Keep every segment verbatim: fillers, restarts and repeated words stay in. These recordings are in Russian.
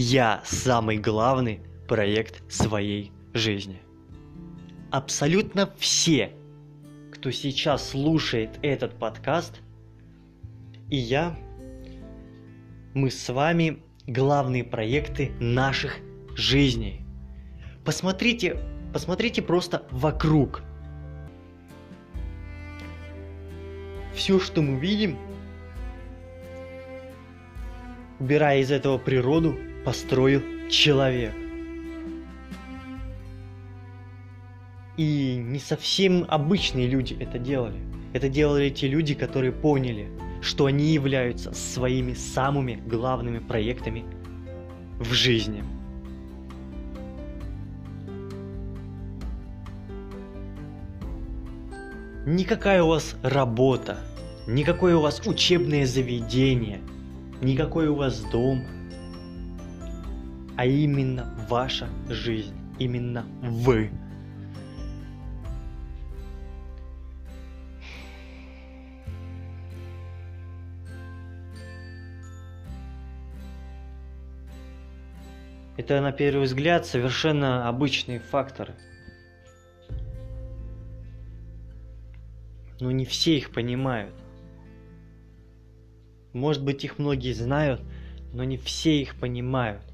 Я самый главный проект своей жизни. Абсолютно все, кто сейчас слушает этот подкаст, и я, мы с вами главные проекты наших жизней. Посмотрите, посмотрите просто вокруг. Все, что мы видим, убирая из этого природу, построил человек. И не совсем обычные люди это делали. Это делали те люди, которые поняли, что они являются своими самыми главными проектами в жизни. Никакая у вас работа, никакое у вас учебное заведение, никакой у вас дом, а именно ваша жизнь, именно вы. Это, на первый взгляд, совершенно обычные факторы. Но не все их понимают. Может быть, их многие знают, но не все их понимают.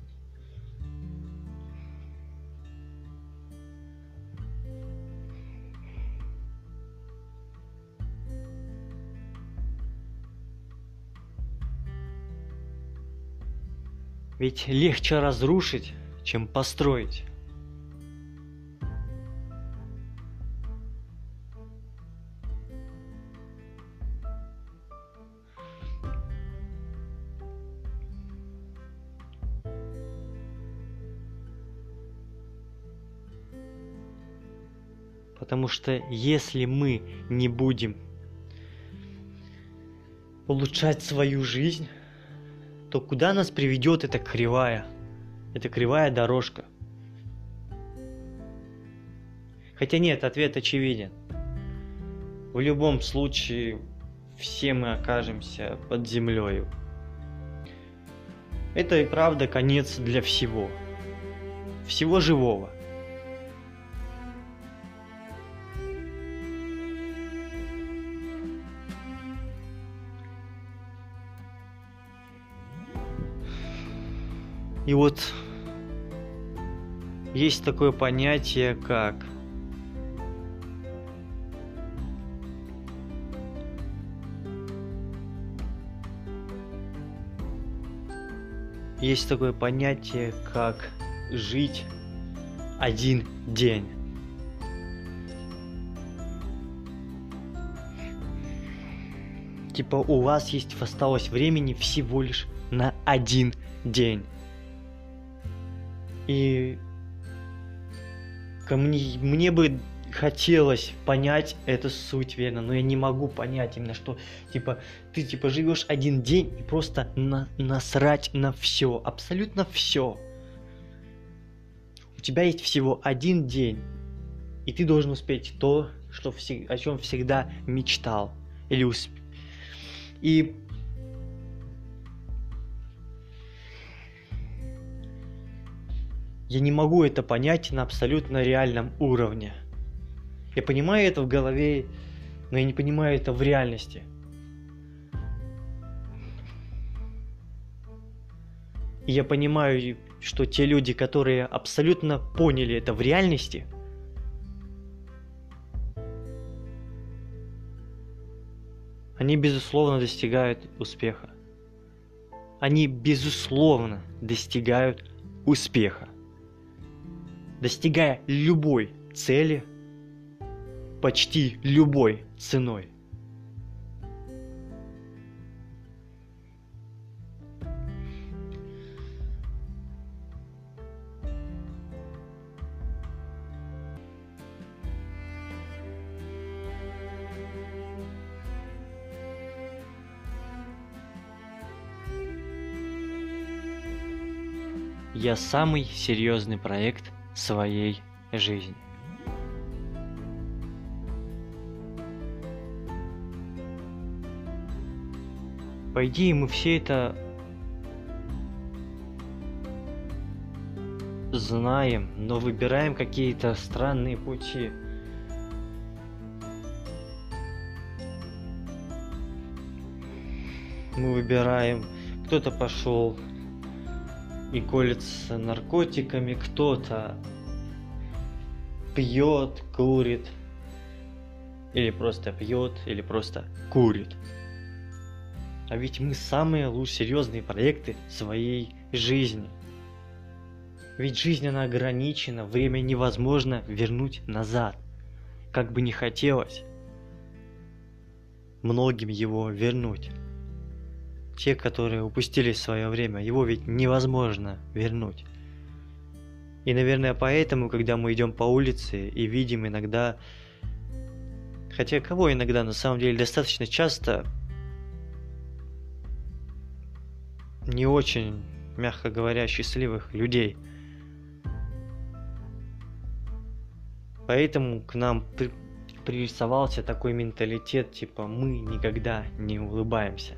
Ведь легче разрушить, чем построить. Потому что если мы не будем улучшать свою жизнь, то куда нас приведет эта кривая, эта кривая дорожка? Хотя нет, ответ очевиден. В любом случае, все мы окажемся под землей. Это и правда конец для всего, всего живого. И вот есть такое понятие, как есть такое понятие, как жить один день. Типа у вас есть осталось времени всего лишь на один день. И ко мне, мне бы хотелось понять эту суть, верно, но я не могу понять именно, что типа ты типа живешь один день и просто на, насрать на все, абсолютно все. У тебя есть всего один день, и ты должен успеть то, что всег, о чем всегда мечтал, или усп... и я не могу это понять на абсолютно реальном уровне. Я понимаю это в голове, но я не понимаю это в реальности. И я понимаю, что те люди, которые абсолютно поняли это в реальности, они, безусловно, достигают успеха. Они, безусловно, достигают успеха. Достигая любой цели, почти любой ценой. Я самый серьезный проект своей жизни. По идее, мы все это знаем, но выбираем какие-то странные пути. Мы выбираем, кто-то пошел и колется наркотиками, кто-то пьет, курит, или просто пьет, или просто курит. А ведь мы самые лучшие серьезные проекты своей жизни. Ведь жизнь, она ограничена, время невозможно вернуть назад, как бы не хотелось многим его вернуть. Те, которые упустили свое время, его ведь невозможно вернуть. И, наверное, поэтому, когда мы идем по улице и видим иногда, хотя кого иногда, на самом деле, достаточно часто, не очень, мягко говоря, счастливых людей. Поэтому к нам при- пририсовался такой менталитет, типа мы никогда не улыбаемся.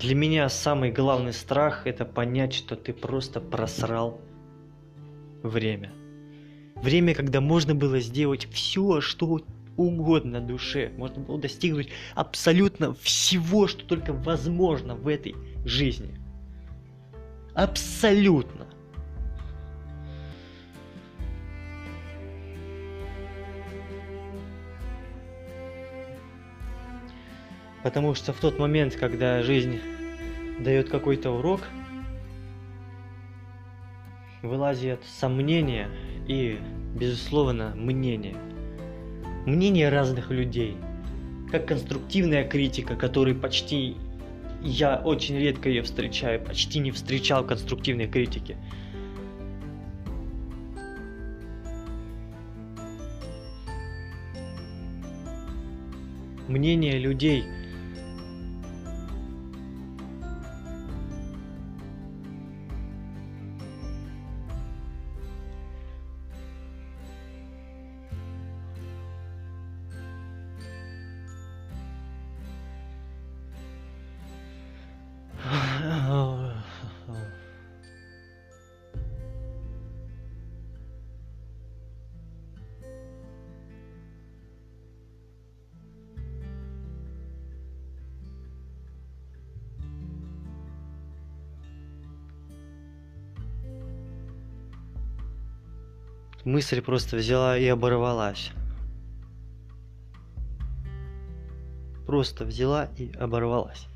Для меня самый главный страх – это понять, что ты просто просрал время. Время, когда можно было сделать все, что угодно душе. Можно было достигнуть абсолютно всего, что только возможно в этой жизни. Абсолютно. Потому что в тот момент, когда жизнь дает какой-то урок, вылазит сомнение и, безусловно, мнение. Мнение разных людей. Как конструктивная критика, которой почти... Я очень редко ее встречаю, почти не встречал конструктивной критики. Мнение людей... Мысль просто взяла и оборвалась. Просто взяла и оборвалась.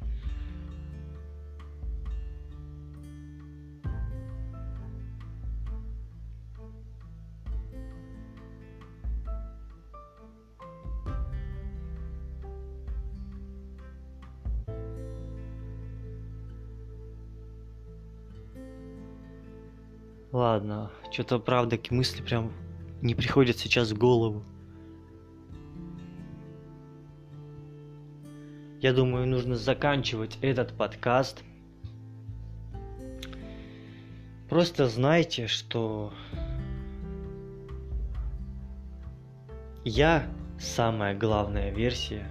Ладно, что-то правда к мысли прям не приходит сейчас в голову. Я думаю, нужно заканчивать этот подкаст. Просто знайте, что я самая главная версия,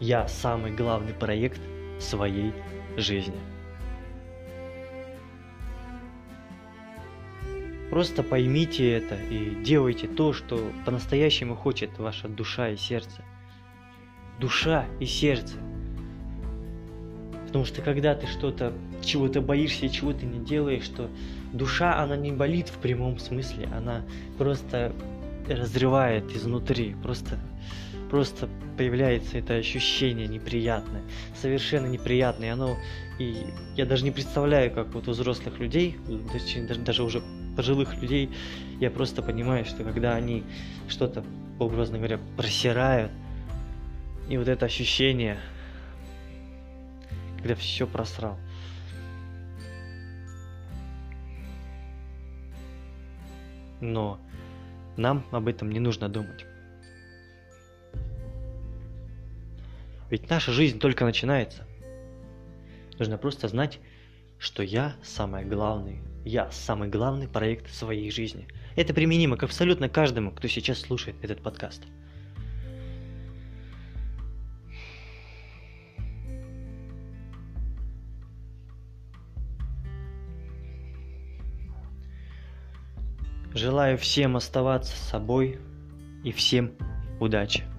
я самый главный проект своей жизни. Просто поймите это и делайте то, что по-настоящему хочет ваша душа и сердце. Душа и сердце. Потому что когда ты что-то, чего-то боишься и чего-то не делаешь, то душа, она не болит в прямом смысле, она просто разрывает изнутри, просто, просто появляется это ощущение неприятное, совершенно неприятное. Оно, и я даже не представляю, как вот у взрослых людей, даже, даже уже пожилых людей, я просто понимаю, что когда они что-то, образно говоря, просирают, и вот это ощущение, когда все просрал. Но нам об этом не нужно думать. Ведь наша жизнь только начинается. Нужно просто знать, что я самый главный. Я самый главный проект своей жизни. Это применимо к абсолютно каждому, кто сейчас слушает этот подкаст. Желаю всем оставаться собой и всем удачи.